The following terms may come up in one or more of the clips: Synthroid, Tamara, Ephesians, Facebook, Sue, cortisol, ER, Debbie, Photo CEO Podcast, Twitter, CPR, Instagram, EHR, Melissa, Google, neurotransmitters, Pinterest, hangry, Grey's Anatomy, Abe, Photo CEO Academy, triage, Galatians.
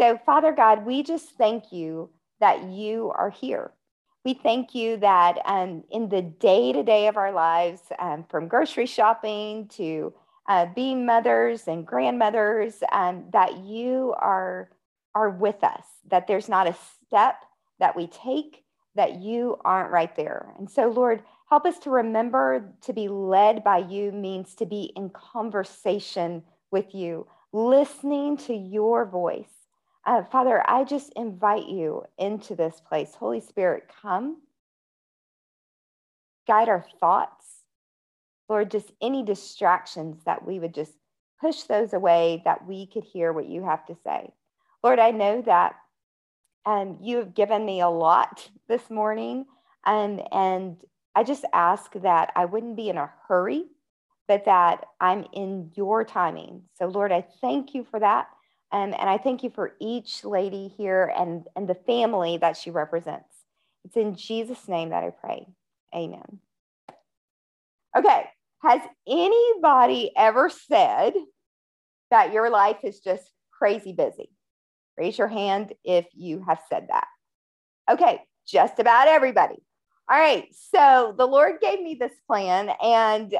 So Father God, we just thank you that you are here. We thank you that in the day-to-day of our lives, from grocery shopping to being mothers and grandmothers, that you are with us, that there's not a step that we take that you aren't right there. And so, Lord, help us to remember to be led by you means to be in conversation with you, listening to your voice. Father, I just invite you into this place. Holy Spirit, come. Guide our thoughts. Lord, just any distractions that we would just push those away, that we could hear what you have to say. Lord, I know that you have given me a lot this morning, and I just ask that I wouldn't be in a hurry, but that I'm in your timing. So, Lord, I thank you for that. And I thank you for each lady here and the family that she represents. It's in Jesus' name that I pray. Amen. Okay. Has anybody ever said that your life is just crazy busy? Raise your hand if you have said that. Okay. Just about everybody. All right. So the Lord gave me this plan, and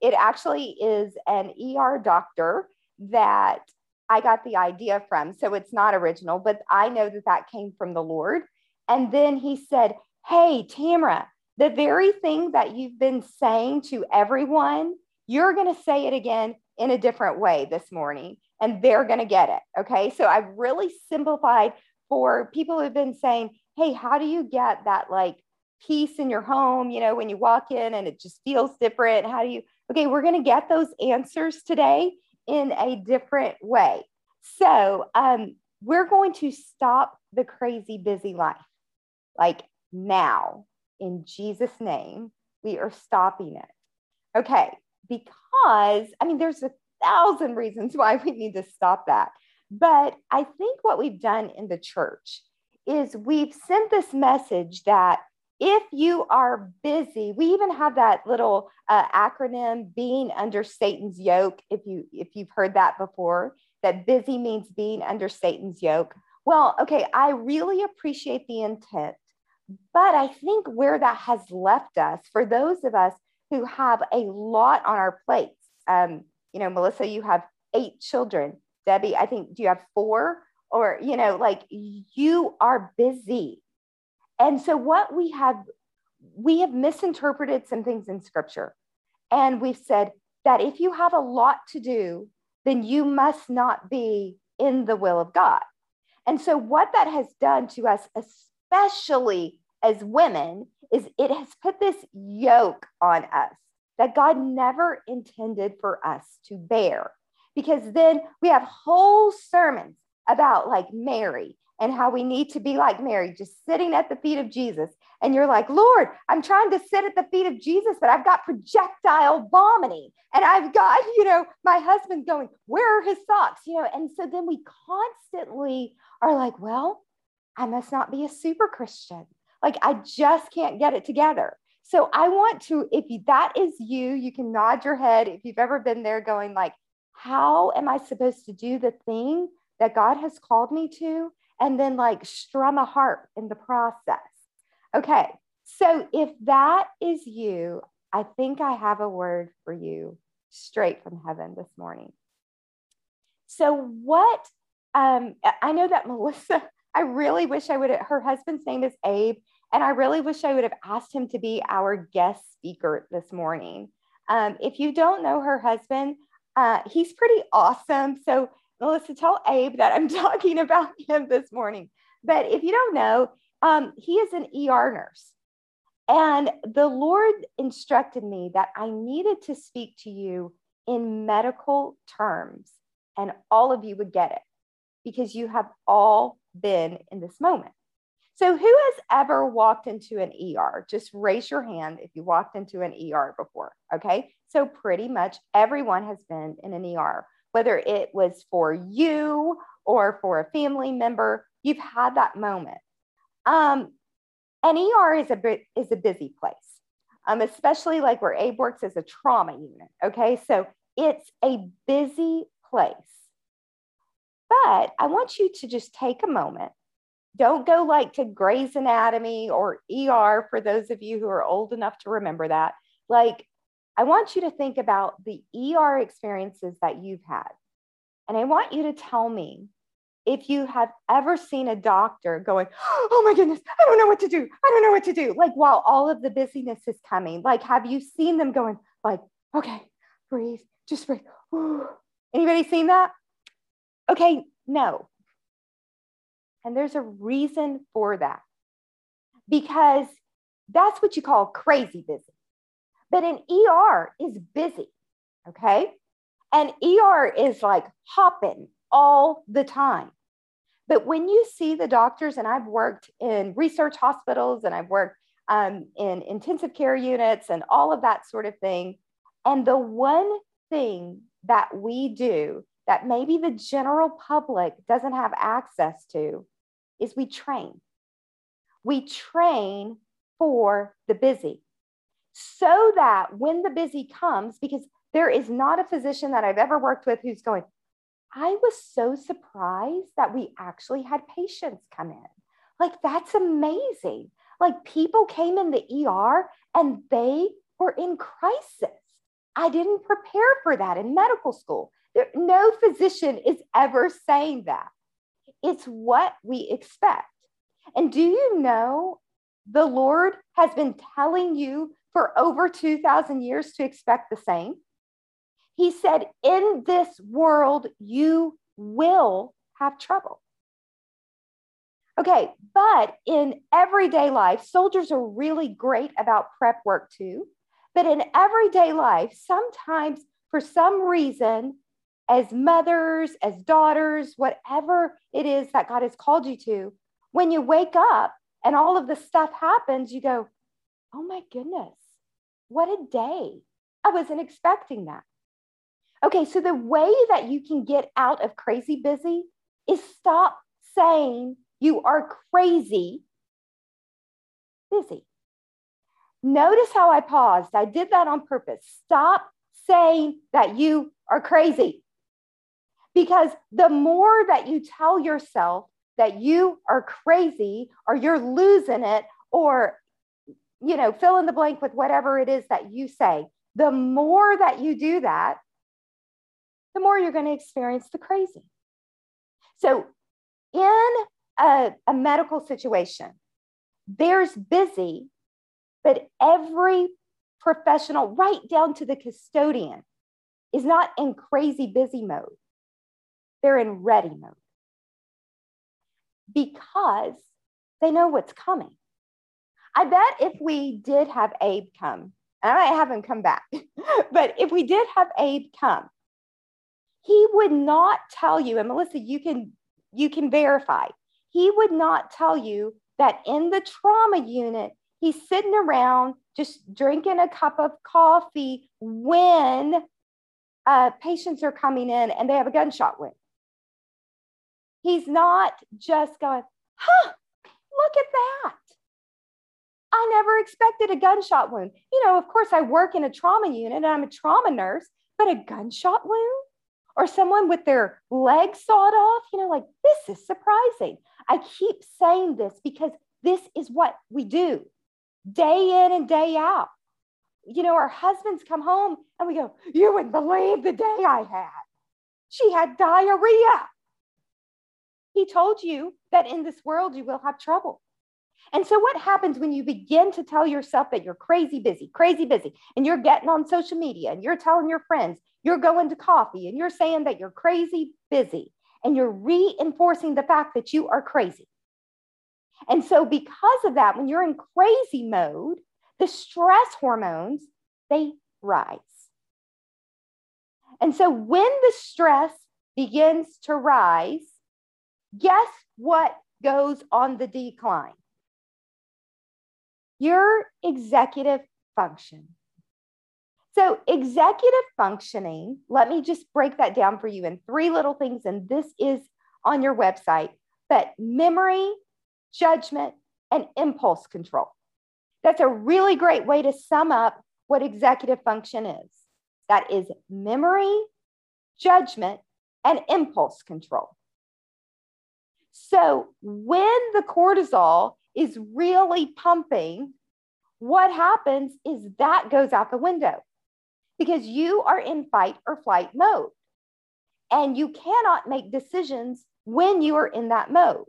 it actually is an ER doctor that I got the idea from, so it's not original, but I know that that came from the Lord. And then he said, hey, Tamara, the very thing that you've been saying to everyone, you're going to say it again in a different way this morning, and they're going to get it. Okay. So I've really simplified for people who've been saying, hey, how do you get that like peace in your home? You know, when you walk in and it just feels different, how do you, okay, we're going to get those answers today in a different way. So we're going to stop the crazy busy life. Like now, in Jesus' name, we are stopping it. Okay, because, I mean, there's 1,000 reasons why we need to stop that. But I think what we've done in the church is we've sent this message that if you are busy, we even have that little acronym, being under Satan's yoke. If you've heard that before, that busy means being under Satan's yoke. Well, okay, I really appreciate the intent, but I think where that has left us, for those of us who have a lot on our plates, you know, Melissa, you have 8 children. Debbie, I think, do you have 4? Or, you know, like you are busy. And so what we have misinterpreted some things in scripture. And we've said that if you have a lot to do, then you must not be in the will of God. And so what that has done to us, especially as women, is it has put this yoke on us that God never intended for us to bear. Because then we have whole sermons about like Mary and how we need to be like Mary, just sitting at the feet of Jesus. And you're like, Lord, I'm trying to sit at the feet of Jesus, but I've got projectile vomiting. And I've got, you know, my husband going, where are his socks? You know, and so then we constantly are like, well, I must not be a super Christian. Like, I just can't get it together. So I want to, if that is you, you can nod your head. If you've ever been there going like, how am I supposed to do the thing that God has called me to? And then like strum a harp in the process. Okay, so if that is you, I think I have a word for you straight from heaven this morning. So what, I know that Melissa, I really wish I would have, her husband's name is Abe, and I really wish I would have asked him to be our guest speaker this morning. If you don't know her husband, he's pretty awesome. So Melissa, tell Abe that I'm talking about him this morning. But if you don't know, he is an ER nurse. And the Lord instructed me that I needed to speak to you in medical terms. And all of you would get it because you have all been in this moment. So who has ever walked into an ER? Just raise your hand if you walked into an ER before, okay? So pretty much everyone has been in an ER. Whether it was for you or for a family member, you've had that moment. An ER is a busy place, especially like where Abe works as a trauma unit, okay? So it's a busy place. But I want you to just take a moment. Don't go like to Grey's Anatomy or ER for those of you who are old enough to remember that. Like, I want you to think about the ER experiences that you've had. And I want you to tell me if you have ever seen a doctor going, oh my goodness, I don't know what to do. I don't know what to do. Like, while all of the busyness is coming, like, have you seen them going like, okay, breathe, just breathe. Ooh. Anybody seen that? Okay, no. And there's a reason for that, because that's what you call crazy busy. But an ER is busy, okay? And ER is like hopping all the time. But when you see the doctors, and I've worked in research hospitals and I've worked in intensive care units and all of that sort of thing. And the one thing that we do that maybe the general public doesn't have access to is we train. We train for the busy so that when the busy comes, because there is not a physician that I've ever worked with who's going, I was so surprised that we actually had patients come in. Like, that's amazing. Like, people came in the ER and they were in crisis. I didn't prepare for that in medical school. No physician is ever saying that. It's what we expect. And do you know the Lord has been telling you for over 2,000 years to expect the same? He said, in this world, you will have trouble. Okay, but in everyday life, soldiers are really great about prep work too. But in everyday life, sometimes for some reason, as mothers, as daughters, whatever it is that God has called you to, when you wake up and all of the stuff happens, you go, oh my goodness, what a day. I wasn't expecting that. Okay, so the way that you can get out of crazy busy is stop saying you are crazy busy. Notice how I paused. I did that on purpose. Stop saying that you are crazy. Because the more that you tell yourself that you are crazy, or you're losing it, or, you know, fill in the blank with whatever it is that you say, the more that you do that, the more you're going to experience the crazy. So in a medical situation, there's busy, but every professional, right down to the custodian, is not in crazy busy mode. They're in ready mode because they know what's coming. I bet if we did have Abe come, and I might have him come back, but if we did have Abe come, he would not tell you, and Melissa, you can verify, he would not tell you that in the trauma unit, he's sitting around just drinking a cup of coffee when patients are coming in and they have a gunshot wound. He's not just going, huh, look at that. I never expected a gunshot wound. You know, of course, I work in a trauma unit and I'm a trauma nurse, but a gunshot wound? Or someone with their leg sawed off, you know, like, this is surprising. I keep saying this because this is what we do day in and day out. You know, our husbands come home and we go, you wouldn't believe the day I had. She had diarrhea. He told you that in this world, you will have trouble. And so what happens when you begin to tell yourself that you're crazy busy, and you're getting on social media and you're telling your friends, you're going to coffee and you're saying that you're crazy busy, and you're reinforcing the fact that you are crazy. And so because of that, when you're in crazy mode, the stress hormones, they rise. And so when the stress begins to rise, guess what goes on the decline? Your executive function. So executive functioning, let me just break that down for you in three little things, and this is on your website, but memory, judgment, and impulse control. That's a really great way to sum up what executive function is. That is memory, judgment, and impulse control. So when the cortisol is really pumping, what happens is that goes out the window because you are in fight or flight mode and you cannot make decisions when you are in that mode.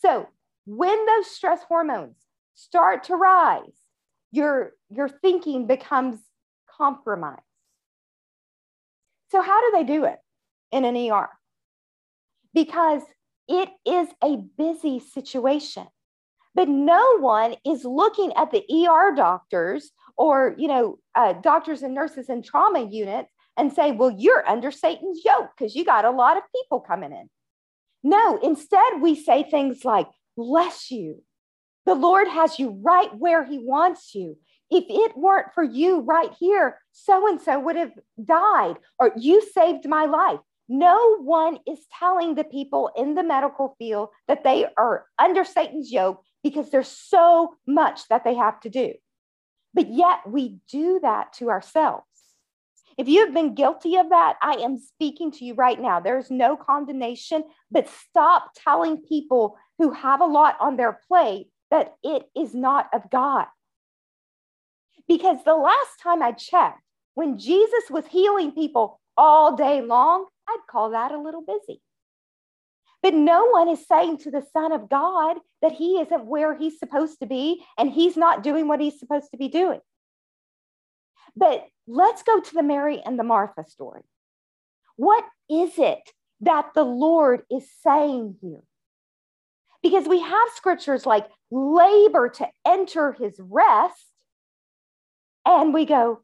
So when those stress hormones start to rise, your thinking becomes compromised. So how do they do it in an ER? Because it is a busy situation, but no one is looking at the ER doctors or, doctors and nurses in trauma units and say, well, you're under Satan's yoke because you got a lot of people coming in. No, instead we say things like, bless you. The Lord has you right where he wants you. If it weren't for you right here, so-and-so would have died, or you saved my life. No one is telling the people in the medical field that they are under Satan's yoke because there's so much that they have to do. But yet we do that to ourselves. If you have been guilty of that, I am speaking to you right now. There's no condemnation, but stop telling people who have a lot on their plate that it is not of God. Because the last time I checked, when Jesus was healing people all day long, I'd call that a little busy. But no one is saying to the Son of God that he isn't where he's supposed to be and he's not doing what he's supposed to be doing. But let's go to the Mary and the Martha story. What is it that the Lord is saying here? Because we have scriptures like labor to enter his rest. And we go,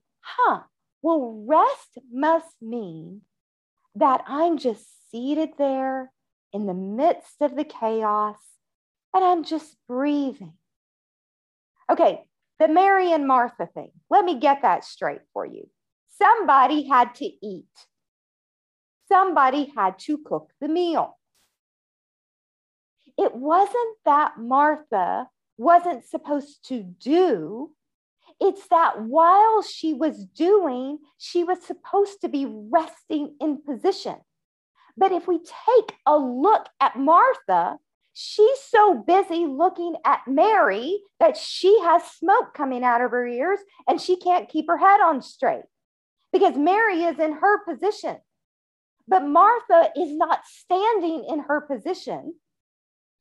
well, rest must mean that I'm just seated there in the midst of the chaos and I'm just breathing. Okay, the Mary and Martha thing. Let me get that straight for you. Somebody had to eat. Somebody had to cook the meal. It wasn't that Martha wasn't supposed to do. It's that while she was doing, she was supposed to be resting in position. But if we take a look at Martha, she's so busy looking at Mary that she has smoke coming out of her ears and she can't keep her head on straight because Mary is in her position. But Martha is not standing in her position.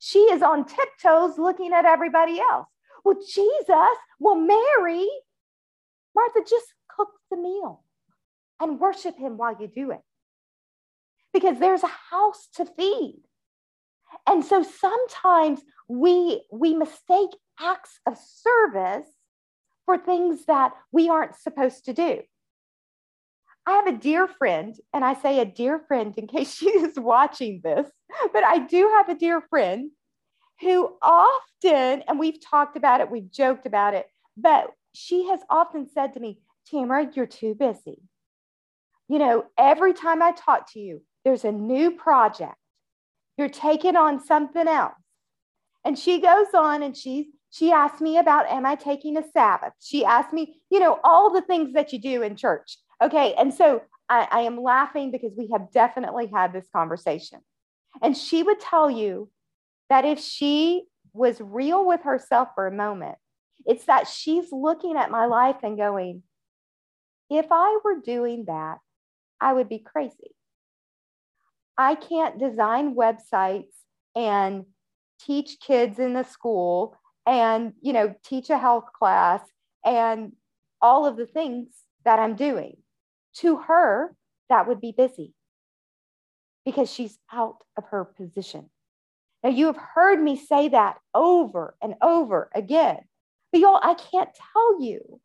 She is on tiptoes looking at everybody else. Well, Jesus, well, Mary, Martha, just cook the meal and worship him while you do it. Because there's a house to feed. And so sometimes we mistake acts of service for things that we aren't supposed to do. I have a dear friend, and I say a dear friend in case she is watching this, but I do have a dear friend who often, and we've talked about it, we've joked about it, but she has often said to me, Tamara, you're too busy. Every time I talk to you, there's a new project. You're taking on something else. And she goes on and she asked me about, am I taking a Sabbath? She asked me, all the things that you do in church. Okay, and so I am laughing because we have definitely had this conversation. And she would tell you that if she was real with herself for a moment, it's that she's looking at my life and going, if I were doing that, I would be crazy. I can't design websites and teach kids in the school and, teach a health class and all of the things that I'm doing. To her, that would be busy because she's out of her position. Now, you have heard me say that over and over again, but y'all, I can't tell you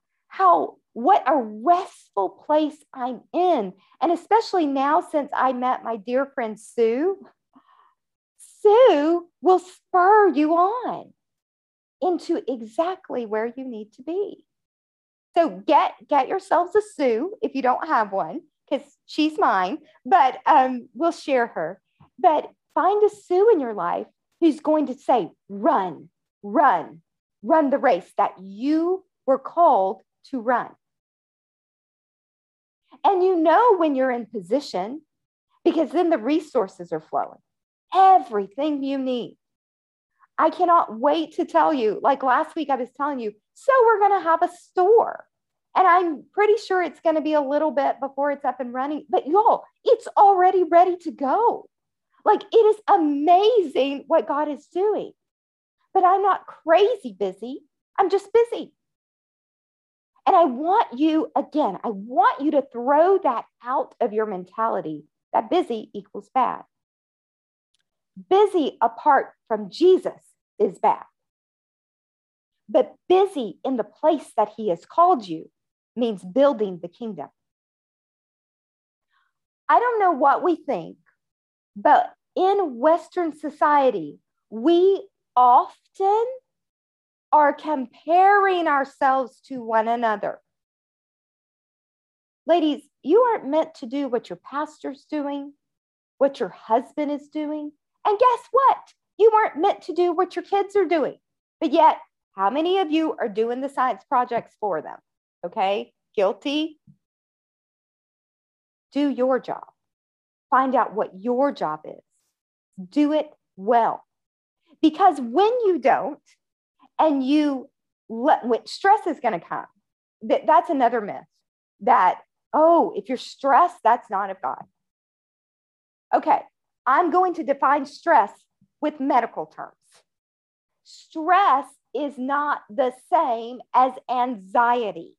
what a restful place I'm in. And especially now, since I met my dear friend, Sue will spur you on into exactly where you need to be. So get yourselves a Sue if you don't have one, because she's mine, but we'll share her. But find a Sue in your life who's going to say, run, run, run the race that you were called to run. And when you're in position, because then the resources are flowing. everything you need. I cannot wait to tell you, like last week I was telling you, so we're going to have a store. And I'm pretty sure it's going to be a little bit before it's up and running, but y'all, it's already ready to go. Like, it is amazing what God is doing, but I'm not crazy busy. I'm just busy. And I want you, again, I want you to throw that out of your mentality, that busy equals bad. Busy apart from Jesus is bad, but busy in the place that he has called you means building the kingdom. I don't know what we think, but in Western society, we often are comparing ourselves to one another. Ladies, you aren't meant to do what your pastor's doing, what your husband is doing. And guess what? You weren't meant to do what your kids are doing. But yet, how many of you are doing the science projects for them? Okay, guilty. Do your job. Find out what your job is. Do it well. Because when you don't, and you let, stress is going to come. That's another myth that, oh, if you're stressed, that's not of God. Okay, I'm going to define stress with medical terms. Stress is not the same as anxiety.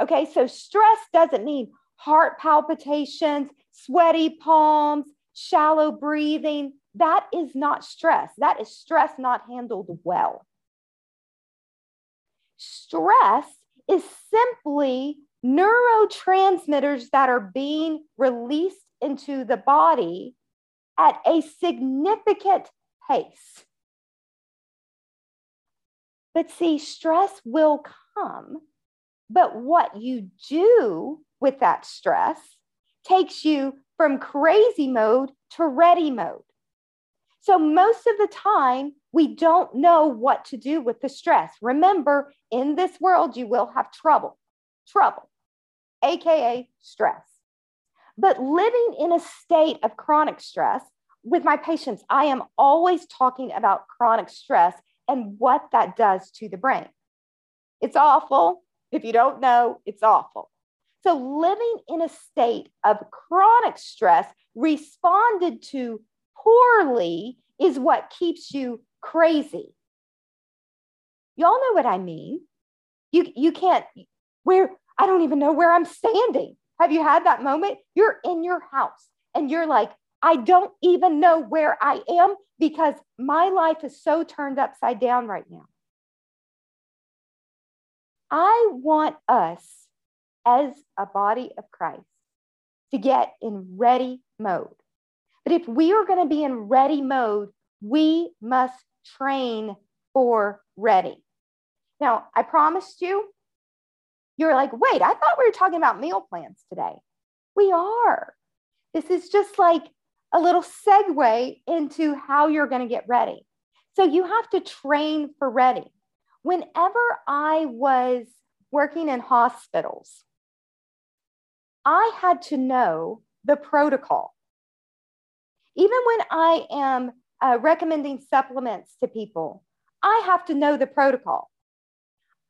Okay, so stress doesn't mean heart palpitations, sweaty palms, shallow breathing. That is not stress. That is stress not handled well. Stress is simply neurotransmitters that are being released into the body at a significant pace. But see, stress will come, but what you do with that stress takes you from crazy mode to ready mode. So most of the time, we don't know what to do with the stress. Remember, in this world, you will have trouble, AKA stress. But living in a state of chronic stress, with my patients, I am always talking about chronic stress and what that does to the brain. It's awful. If you don't know, it's awful. So living in a state of chronic stress responded to poorly is what keeps you crazy. Y'all know what I mean. You can't, I don't even know where I'm standing. Have you had that moment? You're in your house and you're like, I don't even know where I am because my life is so turned upside down right now. I want us as a body of Christ to get in ready mode. But if we are going to be in ready mode, we must train for ready. Now, I promised you, you're like, wait, I thought we were talking about meal plans today. We are. This is just like a little segue into how you're going to get ready. So you have to train for ready. Whenever I was working in hospitals, I had to know the protocol. Even when I am recommending supplements to people, I have to know the protocol.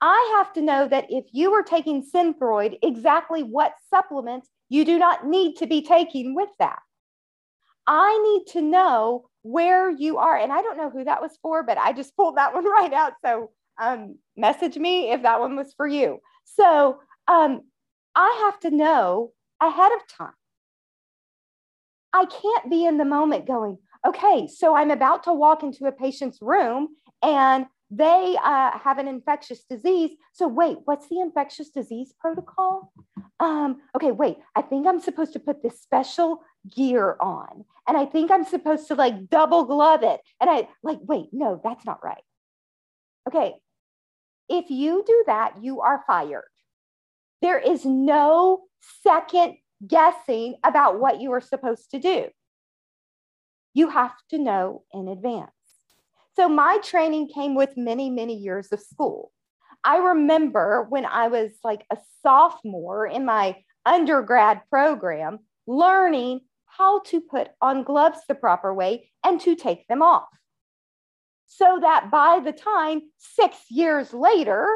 I have to know that if you are taking Synthroid, exactly what supplements you do not need to be taking with that. I need to know where you are. And I don't know who that was for, but I just pulled that one right out. So message me if that one was for you. So I have to know ahead of time. I can't be in the moment going, okay, so I'm about to walk into a patient's room and they have an infectious disease. So wait, what's the infectious disease protocol? Okay, wait, I think I'm supposed to put this special gear on. And I think I'm supposed to like double glove it. And I like, wait, no, that's not right. Okay, if you do that, you are fired. There is no second guessing about what you are supposed to do. You have to know in advance. So my training came with many, many years of school. I remember when I was like a sophomore in my undergrad program, learning how to put on gloves the proper way, and to take them off. So that by the time 6 years later,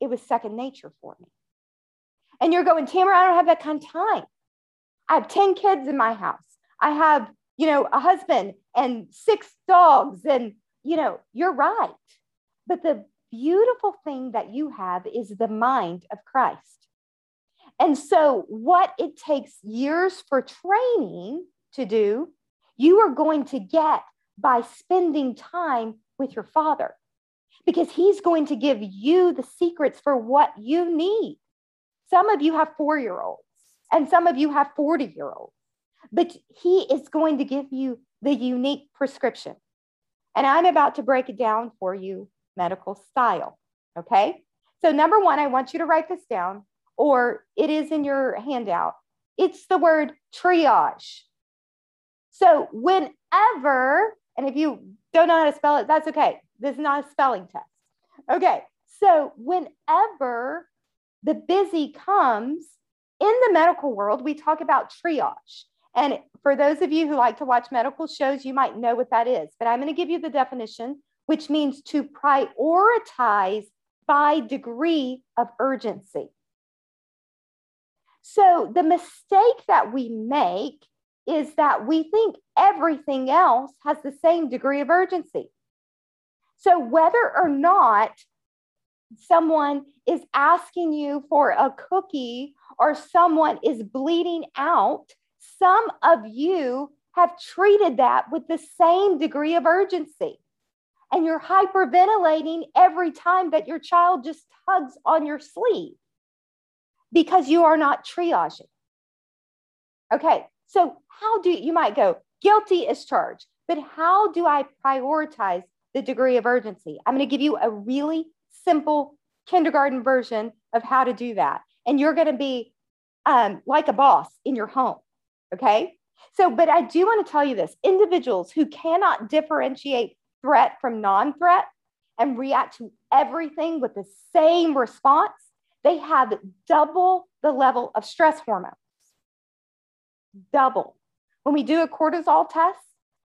it was second nature for me. And you're going, Tamara, I don't have that kind of time. I have 10 kids in my house. I have, a husband and 6 dogs. And, you're right. But the beautiful thing that you have is the mind of Christ. And so what it takes years for training to do, you are going to get by spending time with your Father, because He's going to give you the secrets for what you need. Some of you have 4-year-olds and some of you have 40-year-olds, but He is going to give you the unique prescription. And I'm about to break it down for you, medical style. Okay. So number one, I want you to write this down, or it is in your handout. It's the word triage. So whenever, and if you don't know how to spell it, that's okay. This is not a spelling test. Okay. So whenever the busy comes in the medical world, we talk about triage. And for those of you who like to watch medical shows, you might know what that is, but I'm going to give you the definition, which means to prioritize by degree of urgency. So the mistake that we make is that we think everything else has the same degree of urgency. So whether or not someone is asking you for a cookie or someone is bleeding out, some of you have treated that with the same degree of urgency, and you're hyperventilating every time that your child just tugs on your sleeve because you are not triaging. Okay, so how do you might go, guilty as charged, but how do I prioritize the degree of urgency? I'm going to give you a really simple kindergarten version of how to do that. And you're going to be like a boss in your home. Okay. So, but I do want to tell you this, individuals who cannot differentiate threat from non-threat and react to everything with the same response, they have double the level of stress hormones. Double. When we do a cortisol test,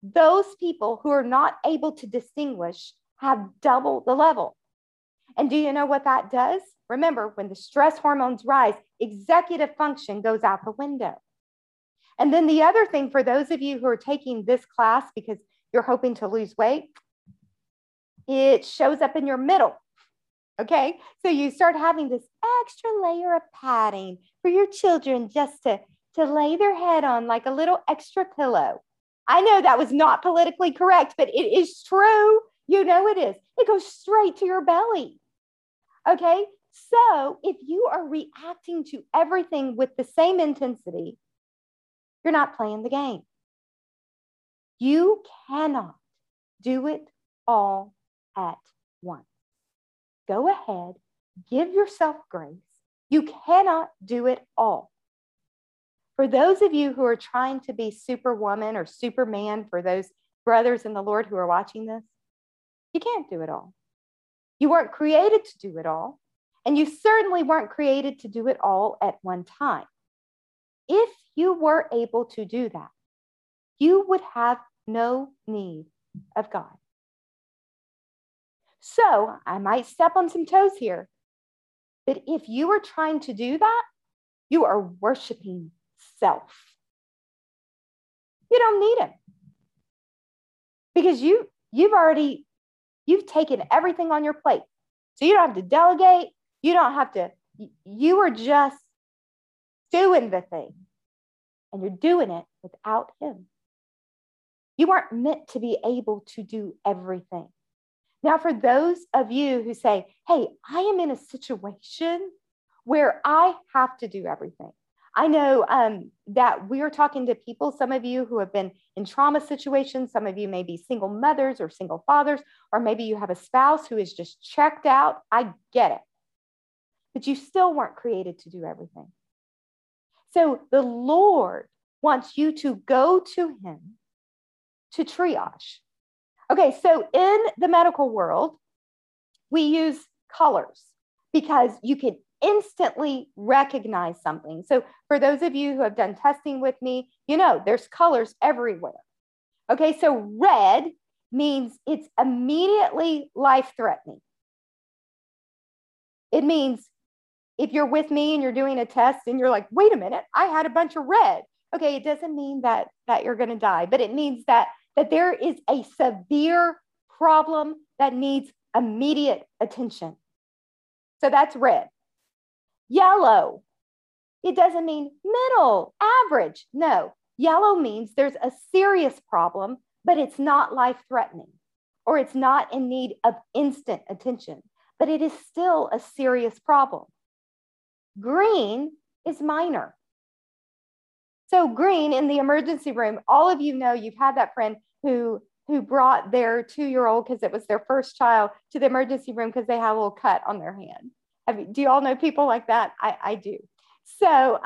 those people who are not able to distinguish have double the level. And do you know what that does? Remember, when the stress hormones rise, executive function goes out the window. And then the other thing, for those of you who are taking this class because you're hoping to lose weight, it shows up in your middle. Okay. So you start having this extra layer of padding for your children just to lay their head on like a little extra pillow. I know that was not politically correct, but it is true. You know it is. It goes straight to your belly. Okay. So if you are reacting to everything with the same intensity, you're not playing the game. You cannot do it all at once. Go ahead, give yourself grace. You cannot do it all. For those of you who are trying to be superwoman or superman, for those brothers in the Lord who are watching this, you can't do it all. You weren't created to do it all, and you certainly weren't created to do it all at one time. If you were able to do that, you would have no need of God. So I might step on some toes here, but if you are trying to do that, you are worshiping self. You don't need Him, because you've taken everything on your plate. So you don't have to delegate. You don't have to, you are just doing the thing, and you're doing it without Him. You weren't meant to be able to do everything. Now, for those of you who say, hey, I am in a situation where I have to do everything. I know that we are talking to people, some of you who have been in trauma situations, some of you may be single mothers or single fathers, or maybe you have a spouse who is just checked out. I get it. But you still weren't created to do everything. So the Lord wants you to go to Him to triage. Okay, so in the medical world, we use colors because you can instantly recognize something. So for those of you who have done testing with me, you know, there's colors everywhere. Okay, so red means it's immediately life-threatening. It means if you're with me and you're doing a test and you're like, wait a minute, I had a bunch of red. Okay, it doesn't mean that you're going to die, but it means that there is a severe problem that needs immediate attention. So that's red. Yellow, it doesn't mean middle, average. No, yellow means there's a serious problem, but it's not life-threatening, or it's not in need of instant attention, but it is still a serious problem. Green is minor. So green in the emergency room, all of you know you've had that friend who brought their 2-year-old because it was their first child to the emergency room because they had a little cut on their hand. I mean, do you all know people like that? I do. So,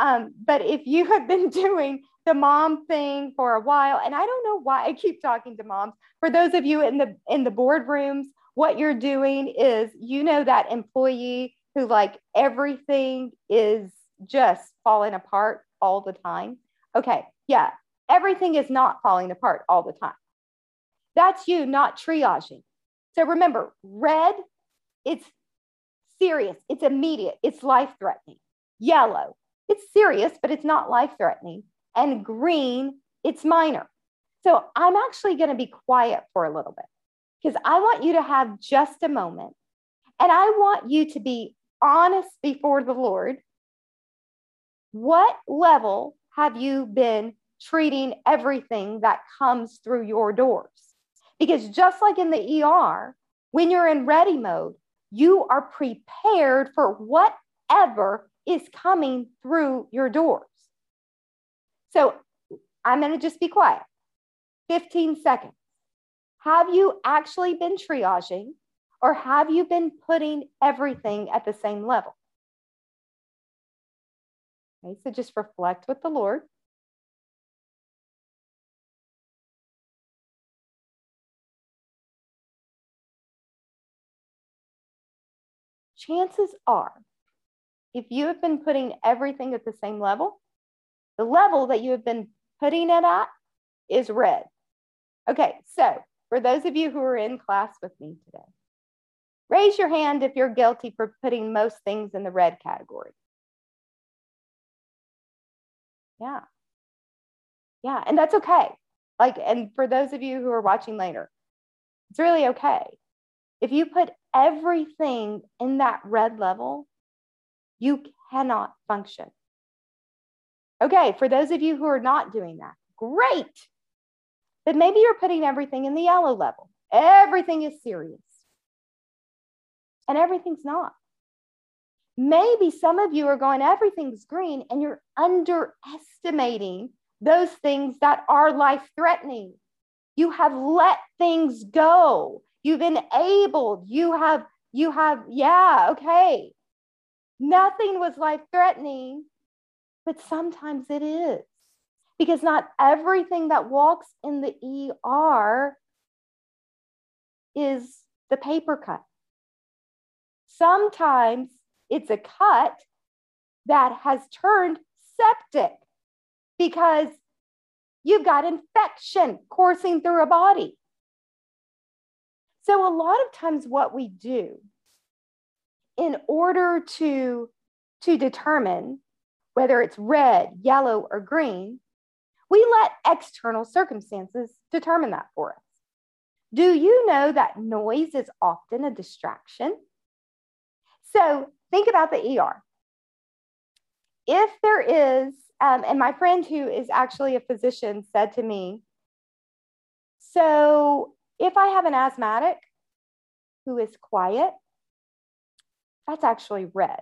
but if you have been doing the mom thing for a while, and I don't know why I keep talking to moms, for those of you in the boardrooms, what you're doing is, you know, that employee who like everything is just falling apart all the time. Okay, yeah, everything is not falling apart all the time. That's you not triaging. So remember, red, it's serious, it's immediate, it's life-threatening. Yellow, it's serious, but it's not life-threatening. And green, it's minor. So I'm actually going to be quiet for a little bit because I want you to have just a moment. And I want you to be honest before the Lord. What level have you been treating everything that comes through your doors? Because just like in the ER, when you're in ready mode, you are prepared for whatever is coming through your doors. So I'm going to just be quiet. 15 seconds. Have you actually been triaging, or have you been putting everything at the same level? Okay, so just reflect with the Lord. Chances are, if you have been putting everything at the same level, the level that you have been putting it at is red. Okay, so for those of you who are in class with me today, raise your hand if you're guilty for putting most things in the red category. Yeah. Yeah, and that's okay. Like, and for those of you who are watching later, it's really okay. If you put everything in that red level, you cannot function. Okay, for those of you who are not doing that, great. But maybe you're putting everything in the yellow level. Everything is serious. And everything's not. Maybe some of you are going, everything's green, and you're underestimating those things that are life-threatening. You have let things go. You've enabled. You have, yeah, okay. Nothing was life-threatening. But sometimes it is, because not everything that walks in the ER is the paper cut. Sometimes it's a cut that has turned septic because you've got infection coursing through a body. So a lot of times what we do in order to determine whether it's red, yellow, or green, we let external circumstances determine that for us. Do you know that noise is often a distraction? So think about the ER. If there is, and my friend who is actually a physician said to me, so if I have an asthmatic who is quiet, that's actually red.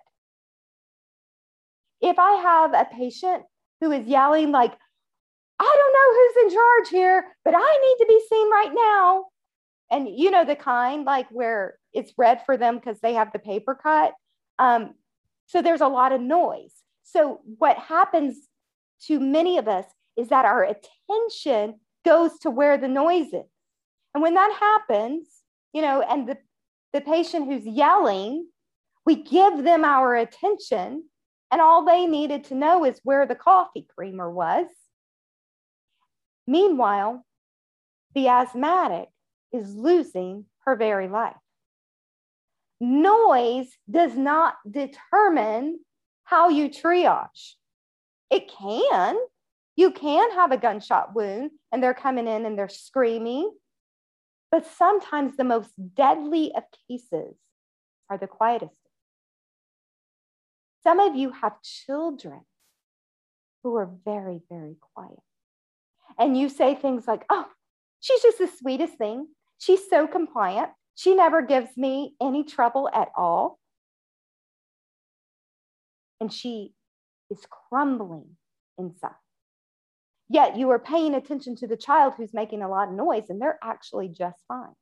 If I have a patient who is yelling like, I don't know who's in charge here, but I need to be seen right now. And you know the kind, like where it's red for them because they have the paper cut. So there's a lot of noise. So what happens to many of us is that our attention goes to where the noise is. And when that happens, you know, and the patient who's yelling, We give them our attention, and all they needed to know is where the coffee creamer was. Meanwhile, the asthmatic is losing her very life. Noise does not determine how you triage. It can. You can have a gunshot wound and they're coming in and they're screaming. But sometimes the most deadly of cases are the quietest. Some of you have children who are very, very quiet. And you say things like, oh, she's just the sweetest thing. She's so compliant. She never gives me any trouble at all. And she is crumbling inside. Yet you are paying attention to the child who's making a lot of noise, and they're actually just fine.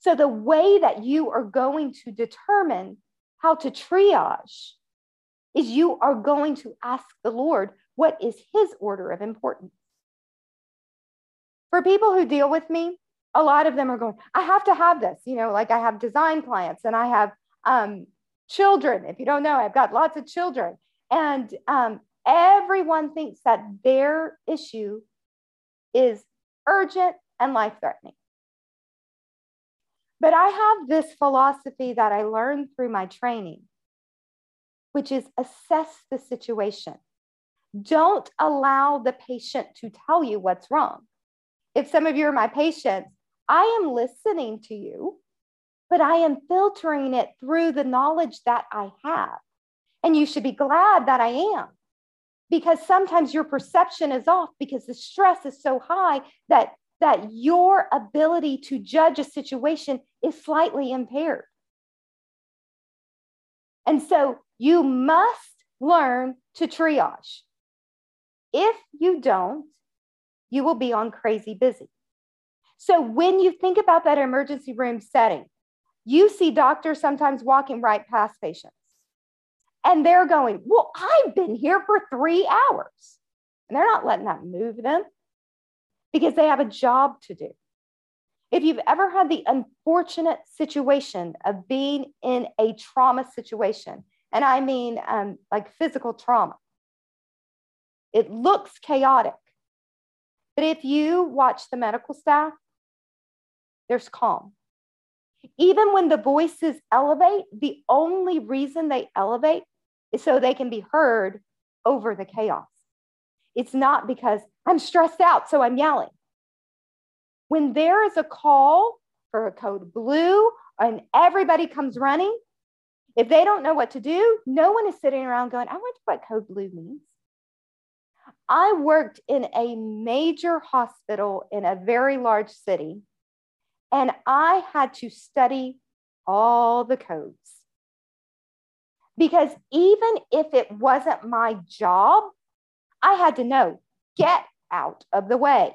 So the way that you are going to determine how to triage is you are going to ask the Lord, what is his order of importance? For people who deal with me, a lot of them are going, I have to have this. You know, like I have design clients and I have children. If you don't know, I've got lots of children. And everyone thinks that their issue is urgent and life-threatening. But I have this philosophy that I learned through my training, which is assess the situation. Don't allow the patient to tell you what's wrong. If some of you are my patients, I am listening to you, but I am filtering it through the knowledge that I have. And you should be glad that I am, because sometimes your perception is off because the stress is so high that your ability to judge a situation is slightly impaired. And so you must learn to triage. If you don't, you will be on crazy busy. So when you think about that emergency room setting, you see doctors sometimes walking right past patients. And they're going, well, I've been here for 3 hours. And they're not letting that move them, because they have a job to do. If you've ever had the unfortunate situation of being in a trauma situation, and I mean like physical trauma, it looks chaotic. But if you watch the medical staff, there's calm. Even when the voices elevate, the only reason they elevate is so they can be heard over the chaos. It's not because I'm stressed out, so I'm yelling. When there is a call for a code blue and everybody comes running, if they don't know what to do, no one is sitting around going, I wonder what code blue means. I worked in a major hospital in a very large city, and I had to study all the codes. Because even if it wasn't my job, I had to know, get out of the way.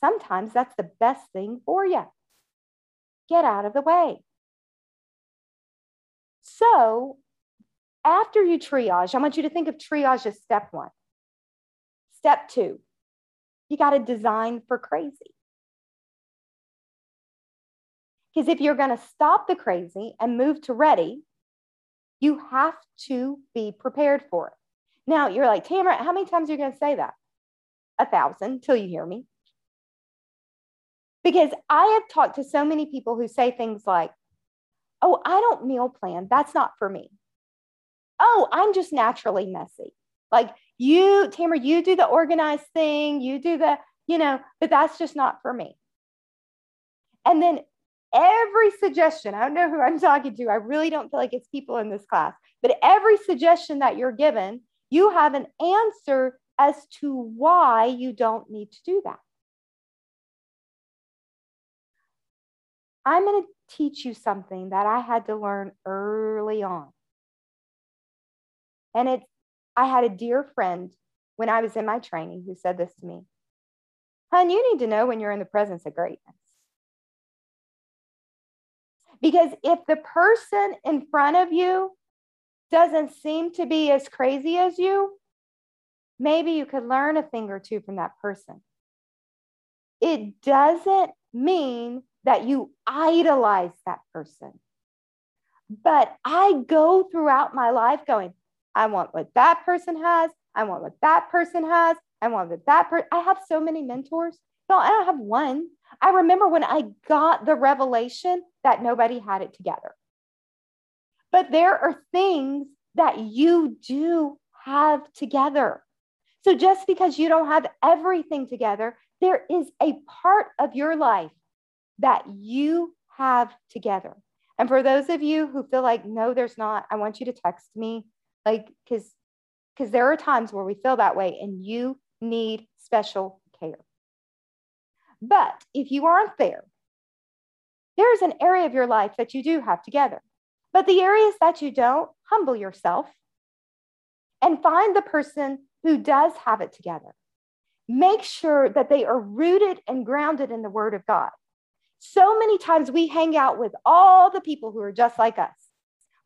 Sometimes that's the best thing for you. Get out of the way. So after you triage, I want you to think of triage as step one. Step two, you got to design for crazy. Because if you're going to stop the crazy and move to ready, you have to be prepared for it. Now, you're like, Tamara, how many times are you going to say that? 1,000 till you hear me. Because I have talked to so many people who say things like, oh, I don't meal plan. That's not for me. Oh, I'm just naturally messy. Like you, Tamara, you do the organized thing. You do the, you know, but that's just not for me. And then every suggestion, I don't know who I'm talking to. I really don't feel like it's people in this class, but every suggestion that you're given, you have an answer as to why you don't need to do that. I'm going to teach you something that I had to learn early on. And I had a dear friend when I was in my training who said this to me, "Hun, you need to know when you're in the presence of greatness." Because if the person in front of you doesn't seem to be as crazy as you, maybe you could learn a thing or two from that person. It doesn't mean that you idolize that person, But I go throughout my life going, I want what that person has. I want what that person has. I want what that person. I have so many mentors. No, I don't have one. I remember when I got the revelation that nobody had it together. But there are things that you do have together. So just because you don't have everything together, there is a part of your life that you have together. And for those of you who feel like, no, there's not, I want you to text me, like, because there are times where we feel that way and you need special care. But if you aren't there, there's an area of your life that you do have together. But the areas that you don't, humble yourself and find the person who does have it together. Make sure that they are rooted and grounded in the Word of God. So many times we hang out with all the people who are just like us.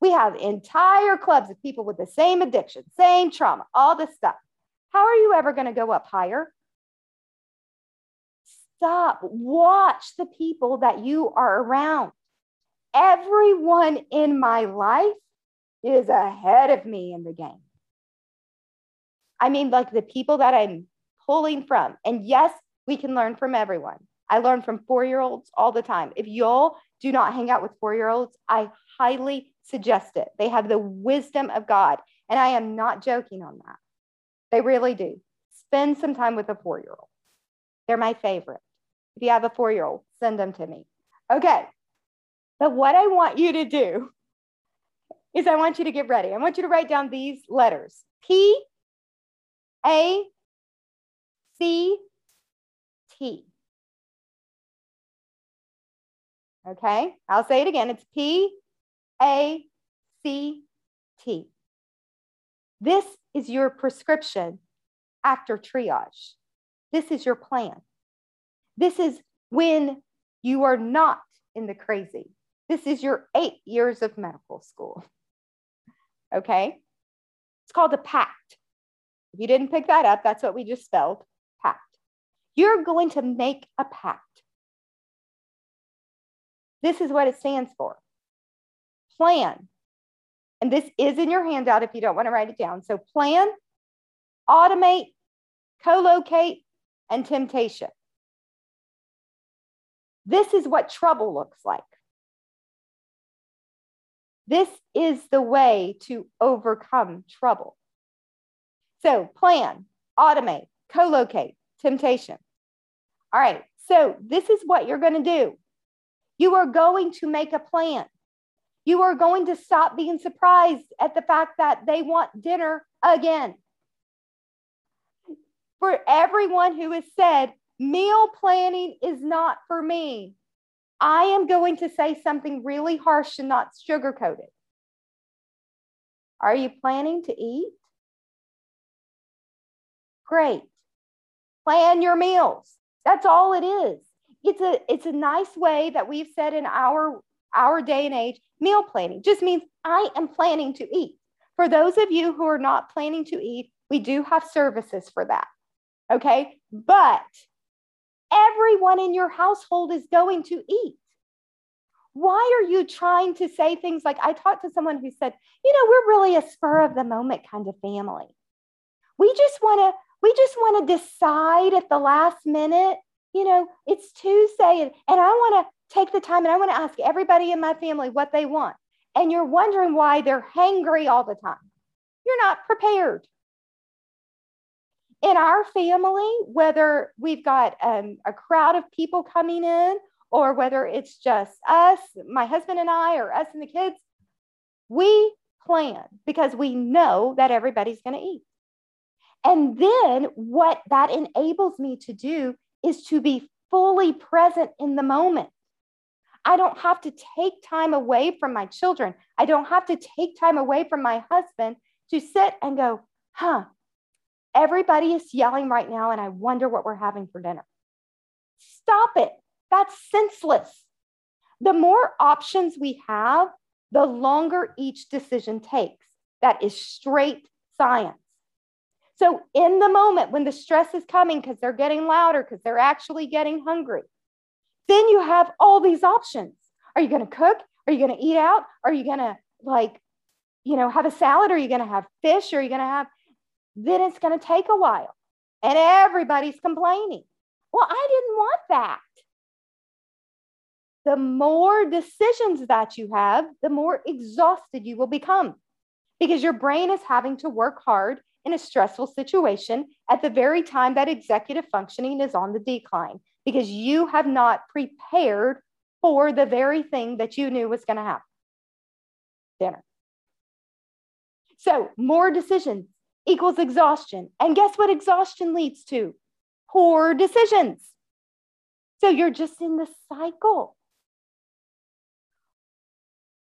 We have entire clubs of people with the same addiction, same trauma, all this stuff. How are you ever going to go up higher? Stop. Watch the people that you are around. Everyone in my life is ahead of me in the game. I mean, like the people that I'm pulling from. And yes, we can learn from everyone. I learn from four-year-olds all the time. If y'all do not hang out with four-year-olds, I highly suggest it. They have the wisdom of God. And I am not joking on that. They really do. Spend some time with a four-year-old. They're my favorite. If you have a four-year-old, send them to me. Okay. But what I want you to do is I want you to get ready. I want you to write down these letters. P-A-C-T. Okay, I'll say it again. It's P-A-C-T. This is your prescription after triage. This is your plan. This is when you are not in the crazy. This is your 8 years of medical school. Okay, it's called a pact. If you didn't pick that up, that's what we just spelled, pact. You're going to make a pact. This is what it stands for. Plan. And this is in your handout if you don't want to write it down. So plan, automate, co-locate, and temptation. This is what trouble looks like. This is the way to overcome trouble. So plan, automate, co-locate, temptation. All right, so this is what you're going to do. You are going to make a plan. You are going to stop being surprised at the fact that they want dinner again. For everyone who has said, meal planning is not for me, I am going to say something really harsh and not sugarcoated. Are you planning to eat? Great. Plan your meals. That's all it is. It's a nice way that we've said in our day and age, meal planning just means I am planning to eat. For those of you who are not planning to eat, we do have services for that, okay? But everyone in your household is going to eat. Why are you trying to say things like, I talked to someone who said, you know, we're really a spur of the moment kind of family. We just want to decide at the last minute. You know, it's Tuesday and I want to take the time and I want to ask everybody in my family what they want. And you're wondering why they're hangry all the time. You're not prepared. In our family, whether we've got a crowd of people coming in or whether it's just us, my husband and I, or us and the kids, we plan because we know that everybody's going to eat. And then what that enables me to do is to be fully present in the moment. I don't have to take time away from my children. I don't have to take time away from my husband to sit and go, huh, everybody is yelling right now and I wonder what we're having for dinner. Stop it. That's senseless. The more options we have, the longer each decision takes. That is straight science. So in the moment when the stress is coming because they're getting louder, because they're actually getting hungry, then you have all these options. Are you going to cook? Are you going to eat out? Are you going to have a salad? Are you going to have fish? Are you going to have, then it's going to take a while. And everybody's complaining. Well, I didn't want that. The more decisions that you have, the more exhausted you will become, because your brain is having to work hard in a stressful situation at the very time that executive functioning is on the decline, because you have not prepared for the very thing that you knew was going to happen. Dinner. So more decisions equals exhaustion. And guess what exhaustion leads to? Poor decisions. So you're just in this cycle.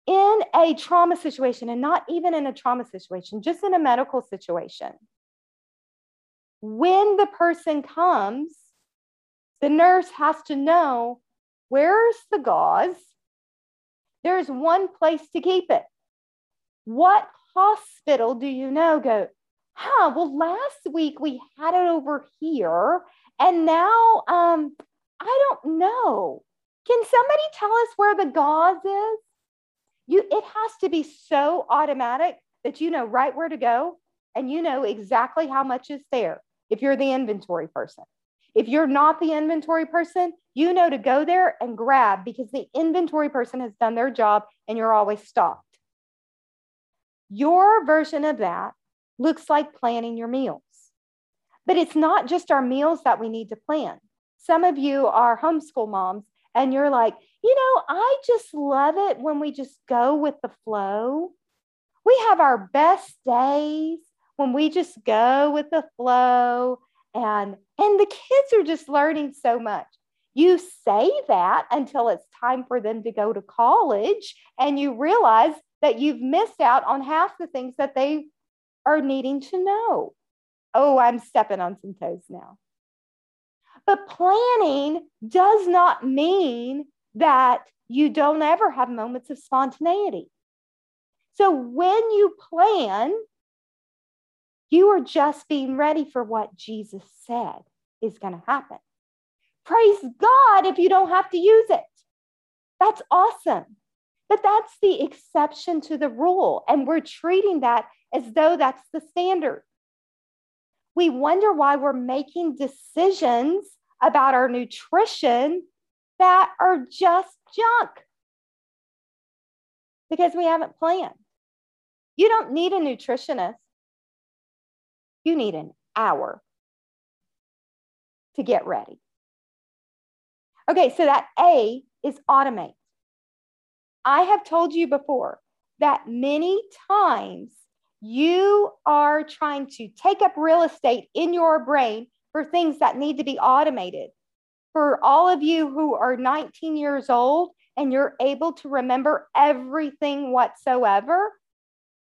In a trauma situation, and not even in a trauma situation, just in a medical situation, when the person comes, the nurse has to know, where's the gauze? There's one place to keep it. What hospital do you know? Go, well, last week we had it over here, and now I don't know. Can somebody tell us where the gauze is? It has to be so automatic that you know right where to go, and you know exactly how much is there if you're the inventory person. If you're not the inventory person, you know to go there and grab, because the inventory person has done their job and you're always stopped. Your version of that looks like planning your meals. But it's not just our meals that we need to plan. Some of you are homeschool moms, and you're like, I just love it when we just go with the flow. We have our best days when we just go with the flow. And the kids are just learning so much. You say that until it's time for them to go to college, and you realize that you've missed out on half the things that they are needing to know. Oh, I'm stepping on some toes now. But planning does not mean that you don't ever have moments of spontaneity. So when you plan, you are just being ready for what Jesus said is going to happen. Praise God if you don't have to use it. That's awesome. But that's the exception to the rule. And we're treating that as though that's the standard. We wonder why we're making decisions about our nutrition that are just junk, because we haven't planned. You don't need a nutritionist. You need an hour to get ready. Okay, so that A is automate. I have told you before that many times you are trying to take up real estate in your brain for things that need to be automated. For all of you who are 19 years old and you're able to remember everything whatsoever,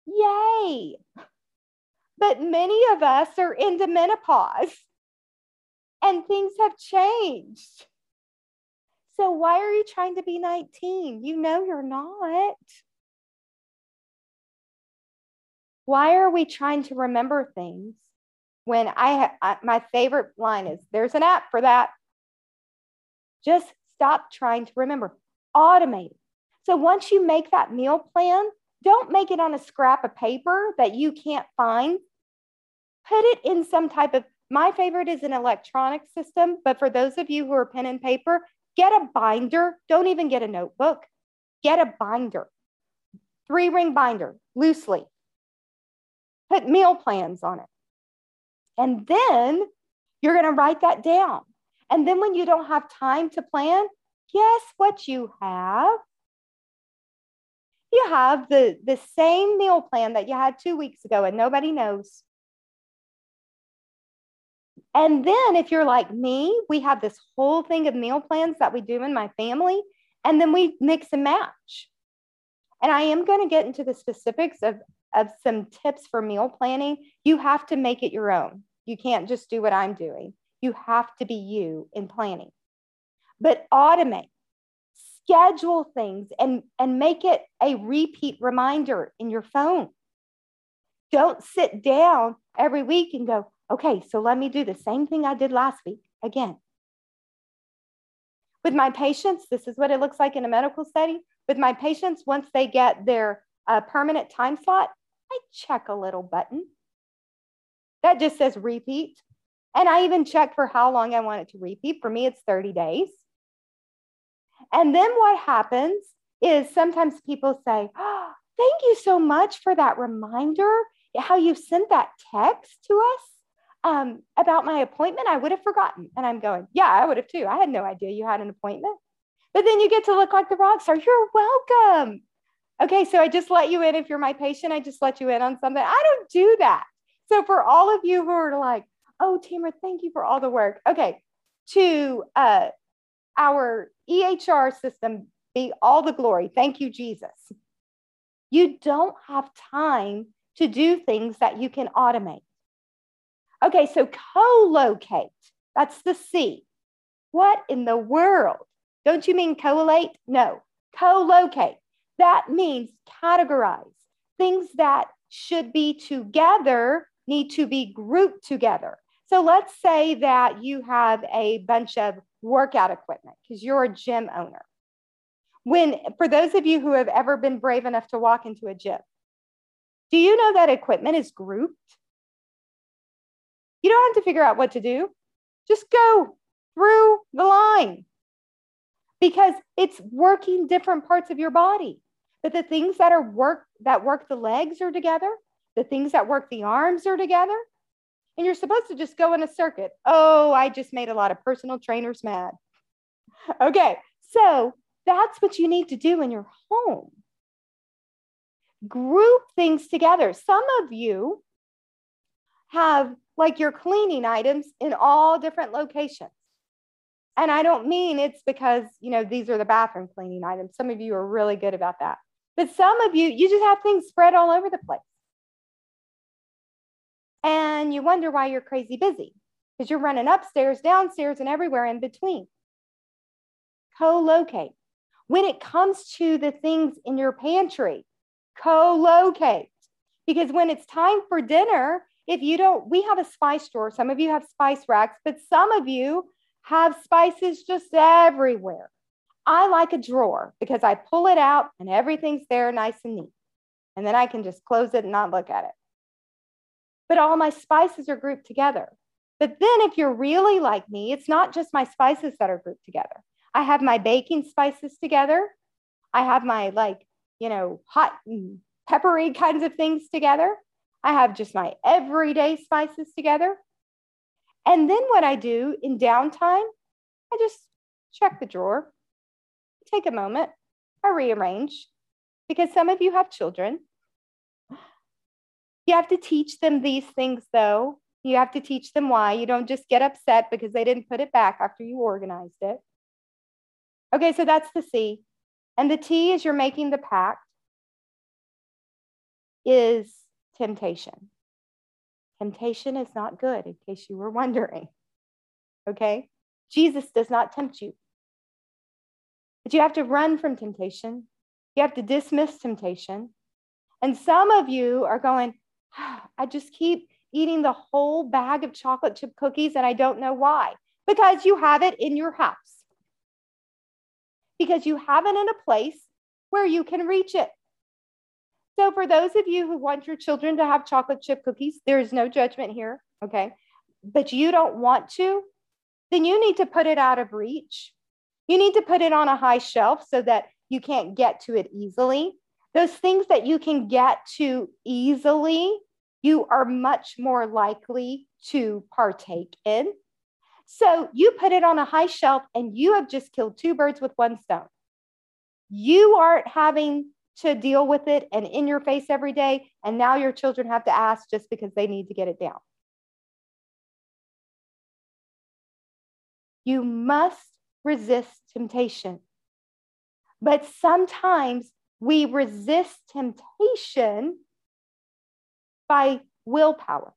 yay. But many of us are into menopause and things have changed. So why are you trying to be 19? You know you're not. Why are we trying to remember things when my favorite line is, there's an app for that. Just stop trying to remember. Automate it. So once you make that meal plan, don't make it on a scrap of paper that you can't find. Put it in some type of, my favorite is an electronic system, but for those of you who are pen and paper, get a binder. Don't even get a notebook. Get a binder. 3-ring binder, loosely. Put meal plans on it. And then you're going to write that down. And then when you don't have time to plan, guess what you have? You have the same meal plan that you had 2 weeks ago and nobody knows. And then if you're like me, we have this whole thing of meal plans that we do in my family, and then we mix and match. And I am going to get into the specifics of some tips for meal planning. You have to make it your own. You can't just do what I'm doing. You have to be you in planning. But automate, schedule things, and make it a repeat reminder in your phone. Don't sit down every week and go, okay, so let me do the same thing I did last week again. With my patients, this is what it looks like in a medical setting. With my patients, once they get their permanent time slot, I check a little button that just says repeat. And I even check for how long I want it to repeat. For me, it's 30 days. And then what happens is sometimes people say, oh, thank you so much for that reminder, how you sent that text to us about my appointment. I would have forgotten. And I'm going, yeah, I would have too. I had no idea you had an appointment. But then you get to look like the rock star. You're welcome. Okay, so I just let you in. If you're my patient, I just let you in on something. I don't do that. So for all of you who are like, oh, Tamara, thank you for all the work. Okay, to our EHR system, be all the glory. Thank you, Jesus. You don't have time to do things that you can automate. Okay, so co-locate, that's the C. What in the world? Don't you mean collate? No, co-locate. That means categorize. Things that should be together need to be grouped together. So let's say that you have a bunch of workout equipment because you're a gym owner. For those of you who have ever been brave enough to walk into a gym, do you know that equipment is grouped? You don't have to figure out what to do. Just go through the line, because it's working different parts of your body. But the things that work the legs are together, the things that work the arms are together, and you're supposed to just go in a circuit. Oh, I just made a lot of personal trainers mad. Okay, so that's what you need to do in your home. Group things together. Some of you have like your cleaning items in all different locations. And I don't mean it's because, you know, these are the bathroom cleaning items. Some of you are really good about that. But some of you, you just have things spread all over the place. And you wonder why you're crazy busy, because you're running upstairs, downstairs, and everywhere in between. Co-locate. When it comes to the things in your pantry, co-locate. Because when it's time for dinner, we have a spice drawer. Some of you have spice racks, but some of you have spices just everywhere. I like a drawer because I pull it out and everything's there nice and neat. And then I can just close it and not look at it. But all my spices are grouped together. But then if you're really like me, it's not just my spices that are grouped together. I have my baking spices together. I have my hot and peppery kinds of things together. I have just my everyday spices together. And then what I do in downtime, I just check the drawer, take a moment, I rearrange, because some of you have children. You have to teach them these things though. You have to teach them why. You don't just get upset because they didn't put it back after you organized it. Okay, so that's the C. And the T is you're making the pact, is temptation. Temptation is not good, in case you were wondering, okay? Jesus does not tempt you. But you have to run from temptation. You have to dismiss temptation. And some of you are going, I just keep eating the whole bag of chocolate chip cookies and I don't know why. Because you have it in your house. Because you have it in a place where you can reach it. So for those of you who want your children to have chocolate chip cookies, there is no judgment here, okay? But you don't want to, then you need to put it out of reach. You need to put it on a high shelf so that you can't get to it easily. Those things that you can get to easily, you are much more likely to partake in. So you put it on a high shelf and you have just killed two birds with one stone. You aren't having to deal with it and in your face every day. And now your children have to ask just because they need to get it down. You must resist temptation. But sometimes we resist temptation by willpower.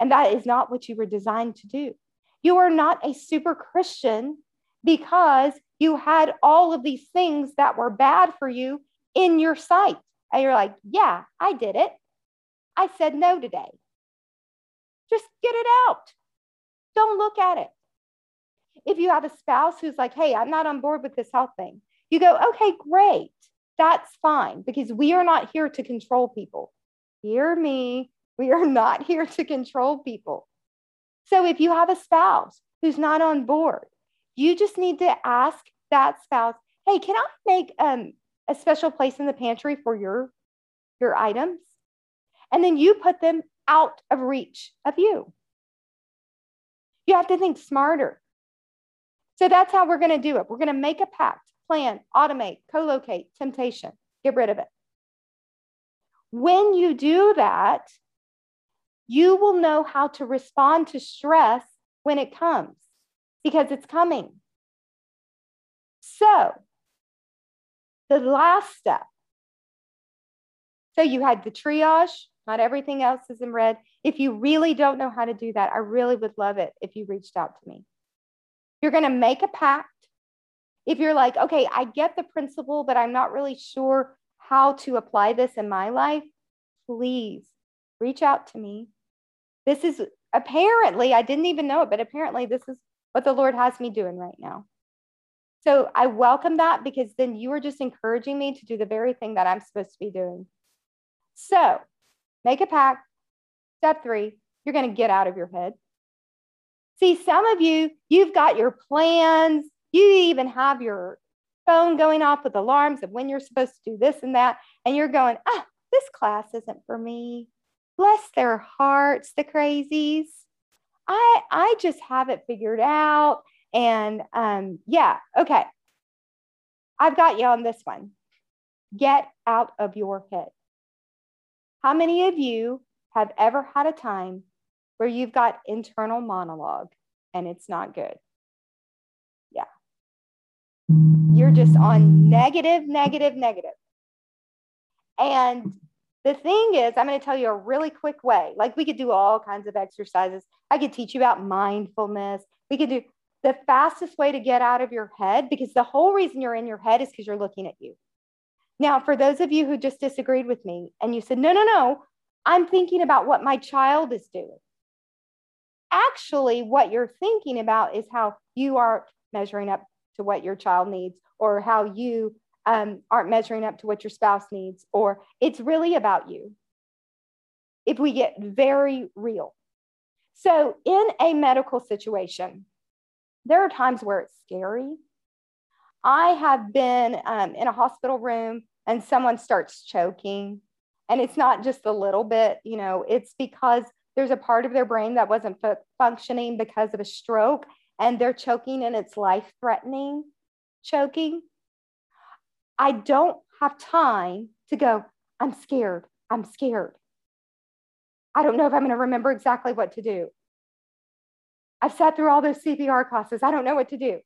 And that is not what you were designed to do. You are not a super Christian because you had all of these things that were bad for you in your sight. And you're like, yeah, I did it. I said no today. Just get it out. Don't look at it. If you have a spouse who's like, hey, I'm not on board with this health thing. you go, okay, great. That's fine, because we are not here to control people. Hear me. We are not here to control people. So if you have a spouse who's not on board, you just need to ask that spouse, hey, can I make a special place in the pantry for your items? And then you put them out of reach of you. You have to think smarter. So that's how we're going to do it. We're going to make a pact, plan, automate, co-locate, temptation, get rid of it. When you do that, you will know how to respond to stress when it comes, because it's coming. So the last step. So you had the triage, not everything else is in red. If you really don't know how to do that, I really would love it if you reached out to me. You're going to make a pact. If you're like, okay, I get the principle, but I'm not really sure how to apply this in my life, please reach out to me. This is apparently, I didn't even know it, but apparently this is what the Lord has me doing right now. So I welcome that, because then you are just encouraging me to do the very thing that I'm supposed to be doing. So make a pact. Step 3, you're going to get out of your head. See, some of you, you've got your plans. You even have your phone going off with alarms of when you're supposed to do this and that. And you're going, ah, this class isn't for me. Bless their hearts, the crazies. I just have it figured out. And yeah, okay. I've got you on this one. Get out of your head. How many of you have ever had a time where you've got internal monologue and it's not good? Yeah. You're just on negative, negative, negative. And the thing is, I'm going to tell you a really quick way. Like, we could do all kinds of exercises. I could teach you about mindfulness. We could do the fastest way to get out of your head, because the whole reason you're in your head is because you're looking at you. Now, for those of you who just disagreed with me and you said, no, no, no, I'm thinking about what my child is doing. Actually, what you're thinking about is how you aren't measuring up to what your child needs, or how you aren't measuring up to what your spouse needs, or it's really about you. If we get very real. So in a medical situation, there are times where it's scary. I have been in a hospital room and someone starts choking, and it's not just a little bit, you know, it's because there's a part of their brain that wasn't functioning because of a stroke, and they're choking, and it's life-threatening choking. I don't have time to go, I'm scared. I'm scared. I don't know if I'm going to remember exactly what to do. I've sat through all those CPR classes. I don't know what to do.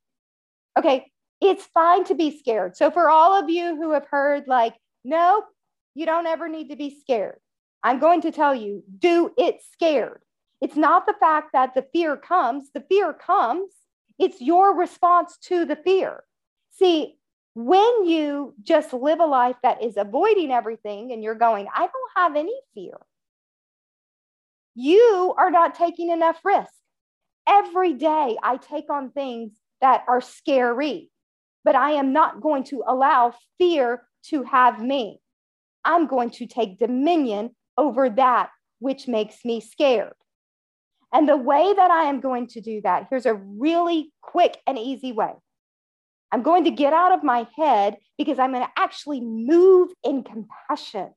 Okay, it's fine to be scared. So for all of you who have heard like, nope, you don't ever need to be scared, I'm going to tell you, do it scared. It's not the fact that the fear comes. The fear comes. It's your response to the fear. See, when you just live a life that is avoiding everything and you're going, I don't have any fear, you are not taking enough risk. Every day I take on things that are scary, but I am not going to allow fear to have me. I'm going to take dominion over that which makes me scared. And the way that I am going to do that, here's a really quick and easy way. I'm going to get out of my head, because I'm going to actually move in compassion.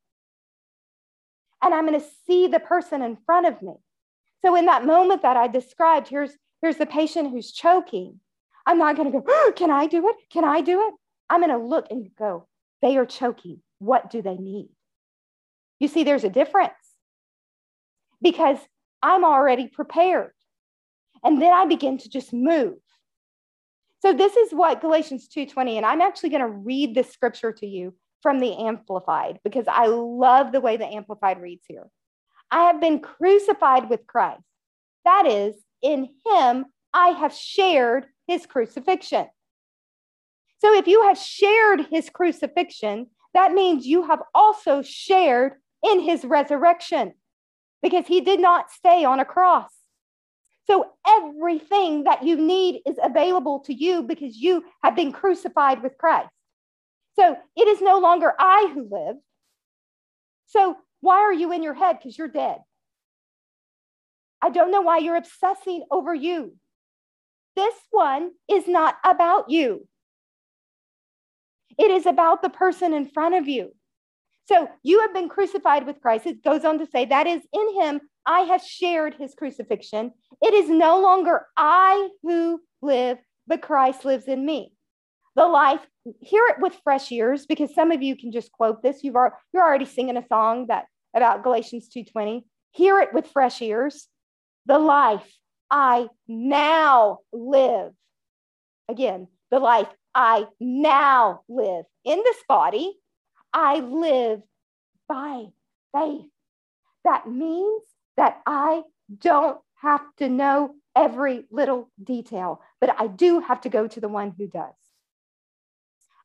And I'm going to see the person in front of me. So in that moment that I described, here's the patient who's choking. I'm not going to go, oh, can I do it? Can I do it? I'm going to look and go, they are choking. What do they need? You see, there's a difference, because I'm already prepared. And then I begin to just move. So this is what Galatians 2:20, and I'm actually going to read this scripture to you from the Amplified, because I love the way the Amplified reads here. I have been crucified with Christ. That is, in him, I have shared his crucifixion. So if you have shared his crucifixion, that means you have also shared in his resurrection, because he did not stay on a cross. So everything that you need is available to you, because you have been crucified with Christ. So it is no longer I who live. So why are you in your head? Because you're dead. I don't know why you're obsessing over you. This one is not about you. It is about the person in front of you. So you have been crucified with Christ. It goes on to say, that is, in him, I have shared his crucifixion. It is no longer I who live, but Christ lives in me. The life, hear it with fresh ears, because some of you can just quote this. You're already singing a song that about Galatians 2:20. Hear it with fresh ears. The life I now live. Again, the life I now live in this body, I live by faith. That means that I don't have to know every little detail, but I do have to go to the one who does.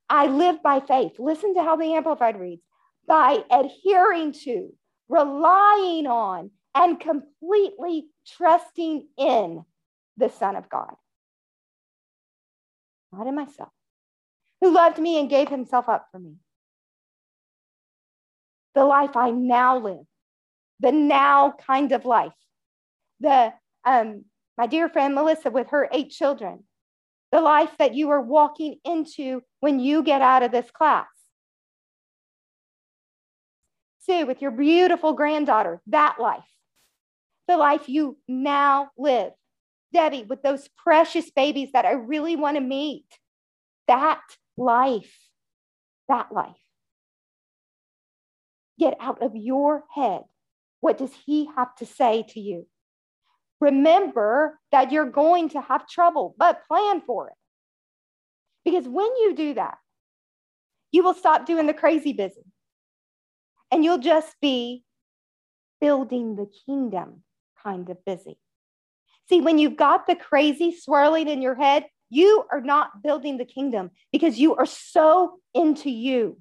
I live by faith. Listen to how the Amplified reads. By adhering to, relying on, and completely trusting in the Son of God. Not in myself. Who loved me and gave himself up for me. The life I now live. The now kind of life. The my dear friend Melissa with her 8 children. The life that you are walking into when you get out of this class. Sue, with your beautiful granddaughter, that life. The life you now live. Debbie, with those precious babies that I really want to meet. That life. That life. Get out of your head. What does he have to say to you? Remember that you're going to have trouble, but plan for it. Because when you do that, you will stop doing the crazy busy. And you'll just be building the kingdom kind of busy. See, when you've got the crazy swirling in your head, you are not building the kingdom because you are so into you.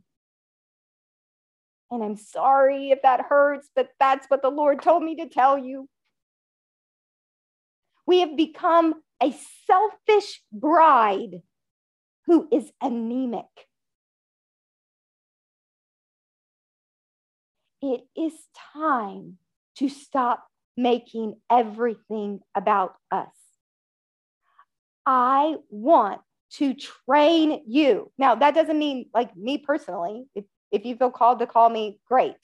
And I'm sorry if that hurts, but that's what the Lord told me to tell you. We have become a selfish bride who is anemic. It is time to stop making everything about us. I want to train you. Now, that doesn't mean like me personally. If you feel called to call me, great.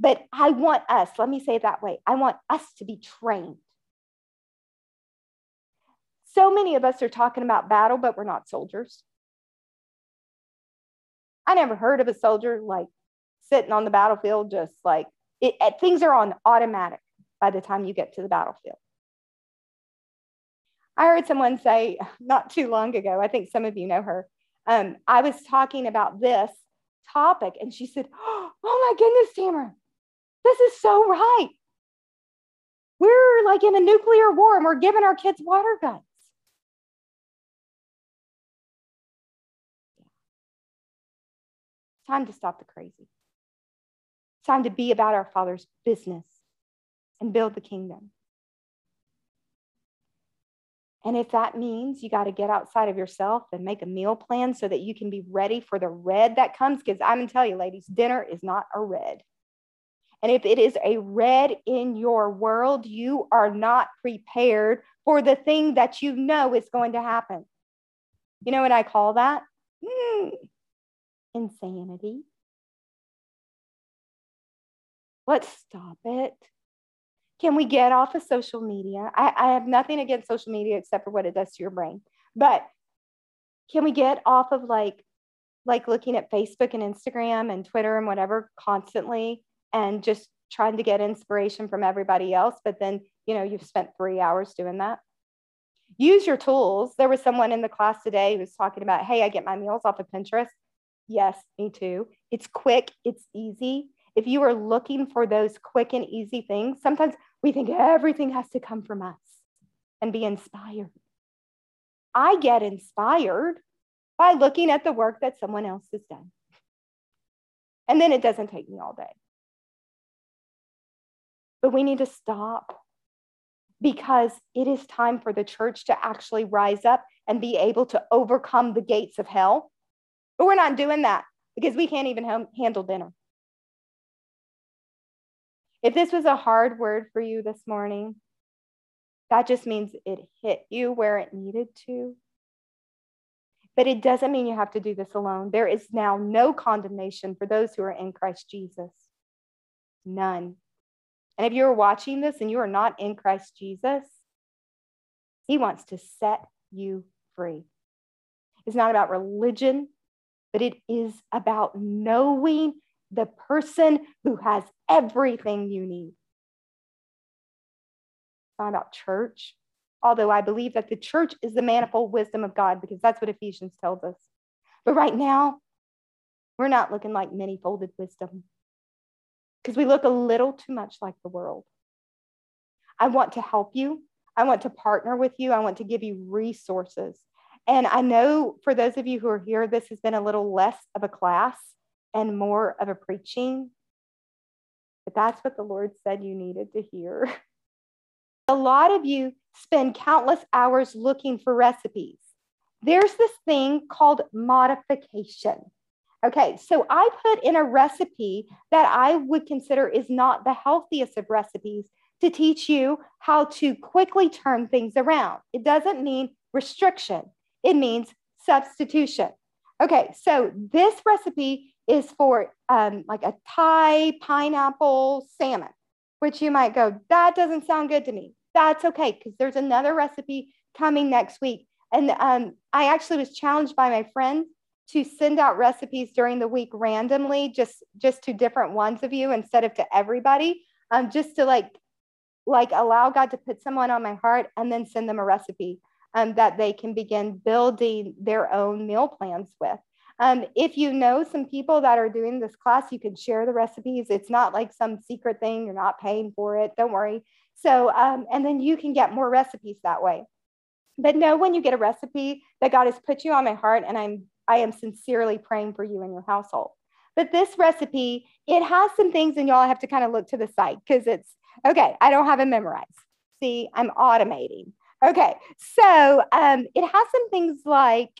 But I want us, let me say it that way. I want us to be trained. So many of us are talking about battle, but we're not soldiers. I never heard of a soldier like sitting on the battlefield, just like things are on automatic by the time you get to the battlefield. I heard someone say not too long ago, I think some of you know her. I was talking about this topic and she said, oh my goodness, Tamara, this is so right. We're like in a nuclear war and we're giving our kids water guns. Time to stop the crazy. Time to be about our Father's business and build the kingdom. And if that means you got to get outside of yourself and make a meal plan so that you can be ready for the red that comes, because I'm going to tell you, ladies, dinner is not a red. And if it is a red in your world, you are not prepared for the thing that you know is going to happen. You know what I call that? Insanity. Let's stop it. Can we get off of social media? I have nothing against social media except for what it does to your brain. But can we get off of like looking at Facebook and Instagram and Twitter and whatever constantly and just trying to get inspiration from everybody else? But then, you know, you've spent 3 hours doing that. Use your tools. There was someone in the class today who was talking about, hey, I get my meals off of Pinterest. Yes, me too. It's quick. It's easy. If you are looking for those quick and easy things, sometimes we think everything has to come from us and be inspired. I get inspired by looking at the work that someone else has done. And then it doesn't take me all day. But we need to stop because it is time for the church to actually rise up and be able to overcome the gates of hell But we're not doing that because we can't even handle dinner. If this was a hard word for you this morning, that just means it hit you where it needed to. But it doesn't mean you have to do this alone. There is now no condemnation for those who are in Christ Jesus. None. And if you're watching this and you are not in Christ Jesus, he wants to set you free. It's not about religion, but it is about knowing the person who has everything you need. It's not about church, although I believe that the church is the manifold wisdom of God, because that's what Ephesians tells us. But right now, we're not looking like many-folded wisdom, because we look a little too much like the world. I want to help you. I want to partner with you. I want to give you resources. And I know for those of you who are here, this has been a little less of a class and more of a preaching. But that's what the Lord said you needed to hear. A lot of you spend countless hours looking for recipes. There's this thing called modification. Okay, so I put in a recipe that I would consider is not the healthiest of recipes to teach you how to quickly turn things around. It doesn't mean restriction. It means substitution. Okay, so this recipe is for like a Thai pineapple salmon, which you might go, that doesn't sound good to me. That's okay, because there's another recipe coming next week. And I actually was challenged by my friend to send out recipes during the week randomly, just to different ones of you instead of to everybody, just to like allow God to put someone on my heart and then send them a recipe that they can begin building their own meal plans with. If you know some people that are doing this class, you can share the recipes. It's not like some secret thing. You're not paying for it. Don't worry. So, and then you can get more recipes that way. But know when you get a recipe that God has put you on my heart, and I am sincerely praying for you and your household. But this recipe, it has some things, and y'all have to kind of look to the side because it's, okay, I don't have it memorized. See, I'm automating. Okay, so it has some things like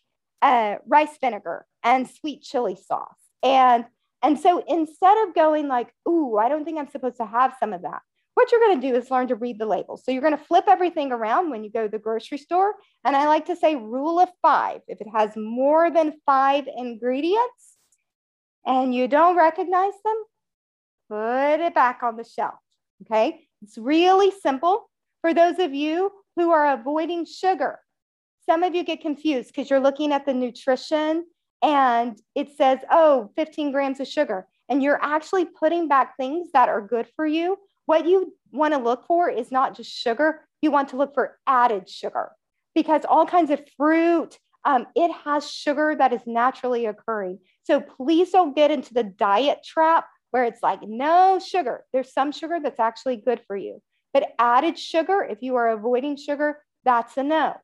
rice vinegar and sweet chili sauce. And so instead of going like, ooh, I don't think I'm supposed to have some of that, what you're going to do is learn to read the label. So you're going to flip everything around when you go to the grocery store. And I like to say rule of five. If it has more than 5 ingredients and you don't recognize them, put it back on the shelf. Okay, it's really simple. For those of you who are avoiding sugar, some of you get confused because you're looking at the nutrition and it says, oh, 15 grams of sugar. And you're actually putting back things that are good for you. What you want to look for is not just sugar. You want to look for added sugar, because all kinds of fruit, it has sugar that is naturally occurring. So please don't get into the diet trap where it's like, no sugar. There's some sugar that's actually good for you. But added sugar, if you are avoiding sugar, that's a no.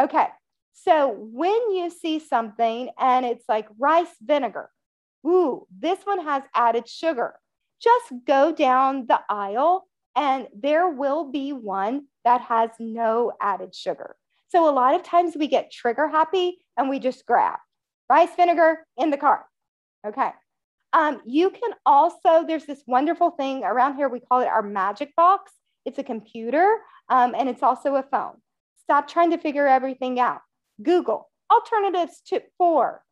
Okay, so when you see something and it's like rice vinegar, ooh, this one has added sugar, just go down the aisle and there will be one that has no added sugar. So a lot of times we get trigger happy and we just grab rice vinegar in the cart. Okay. You can also, there's this wonderful thing around here. We call it our magic box. It's a computer and it's also a phone. Stop trying to figure everything out. Google alternatives to 4.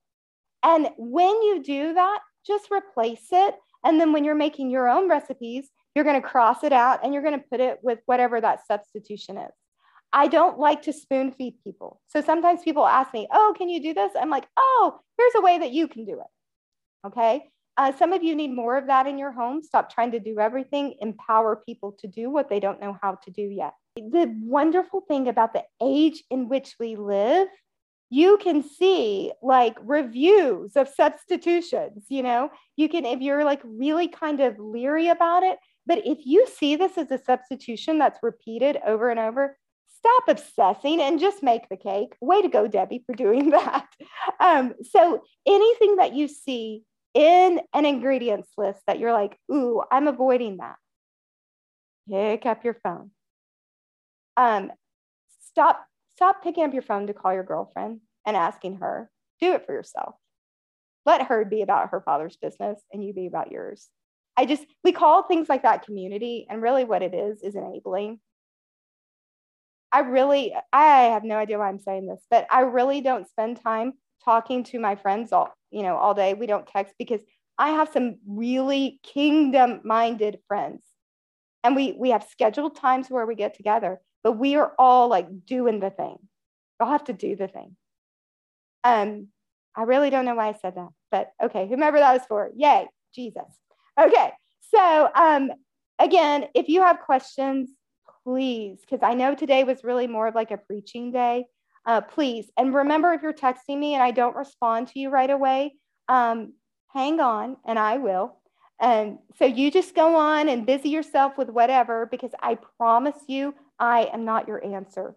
And when you do that, just replace it. And then when you're making your own recipes, you're going to cross it out and you're going to put it with whatever that substitution is. I don't like to spoon feed people. So sometimes people ask me, oh, can you do this? I'm like, oh, here's a way that you can do it. Okay. Some of you need more of that in your home. Stop trying to do everything. Empower people to do what they don't know how to do yet. The wonderful thing about the age in which we live, you can see like reviews of substitutions, you know, you can, if you're like really kind of leery about it, but if you see this as a substitution that's repeated over and over, stop obsessing and just make the cake. Way to go, Debbie, for doing that. So anything that you see in an ingredients list that you're like, ooh, I'm avoiding that, pick up your phone. Stop picking up your phone to call your girlfriend and asking her. Do it for yourself. Let her be about her father's business and you be about yours. We call things like that community. And really what it is enabling. I have no idea why I'm saying this, but I really don't spend time talking to my friends all day. We don't text because I have some really kingdom-minded friends. And we have scheduled times where we get together, but we are all doing the thing. Y'all have to do the thing. I really don't know why I said that, but okay, whomever that was for, yay, Jesus. Okay, so again, if you have questions, please, because I know today was really more of a preaching day, please. And remember, if you're texting me and I don't respond to you right away, hang on and I will. And so you just go on and busy yourself with whatever, because I promise you, I am not your answer.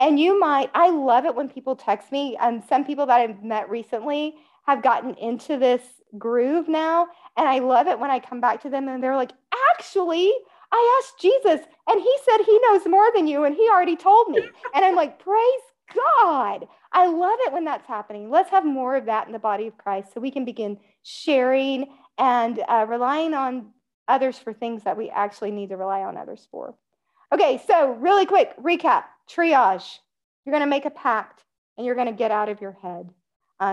And I love it when people text me. Some people that I've met recently have gotten into this groove now. And I love it when I come back to them and they're like, actually, I asked Jesus and he said he knows more than you and he already told me. And I'm like, praise God. I love it when that's happening. Let's have more of that in the body of Christ so we can begin sharing and relying on others for things that we actually need to rely on others for. Okay, so really quick recap, triage. You're going to make a pact and you're going to get out of your head.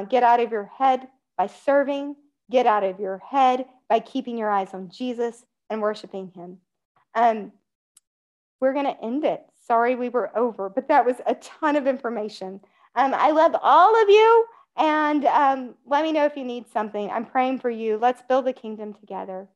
Get out of your head by serving. Get out of your head by keeping your eyes on Jesus and worshiping him. We're going to end it. Sorry we were over, but that was a ton of information. I love all of you. And let me know if you need something. I'm praying for you. Let's build the kingdom together.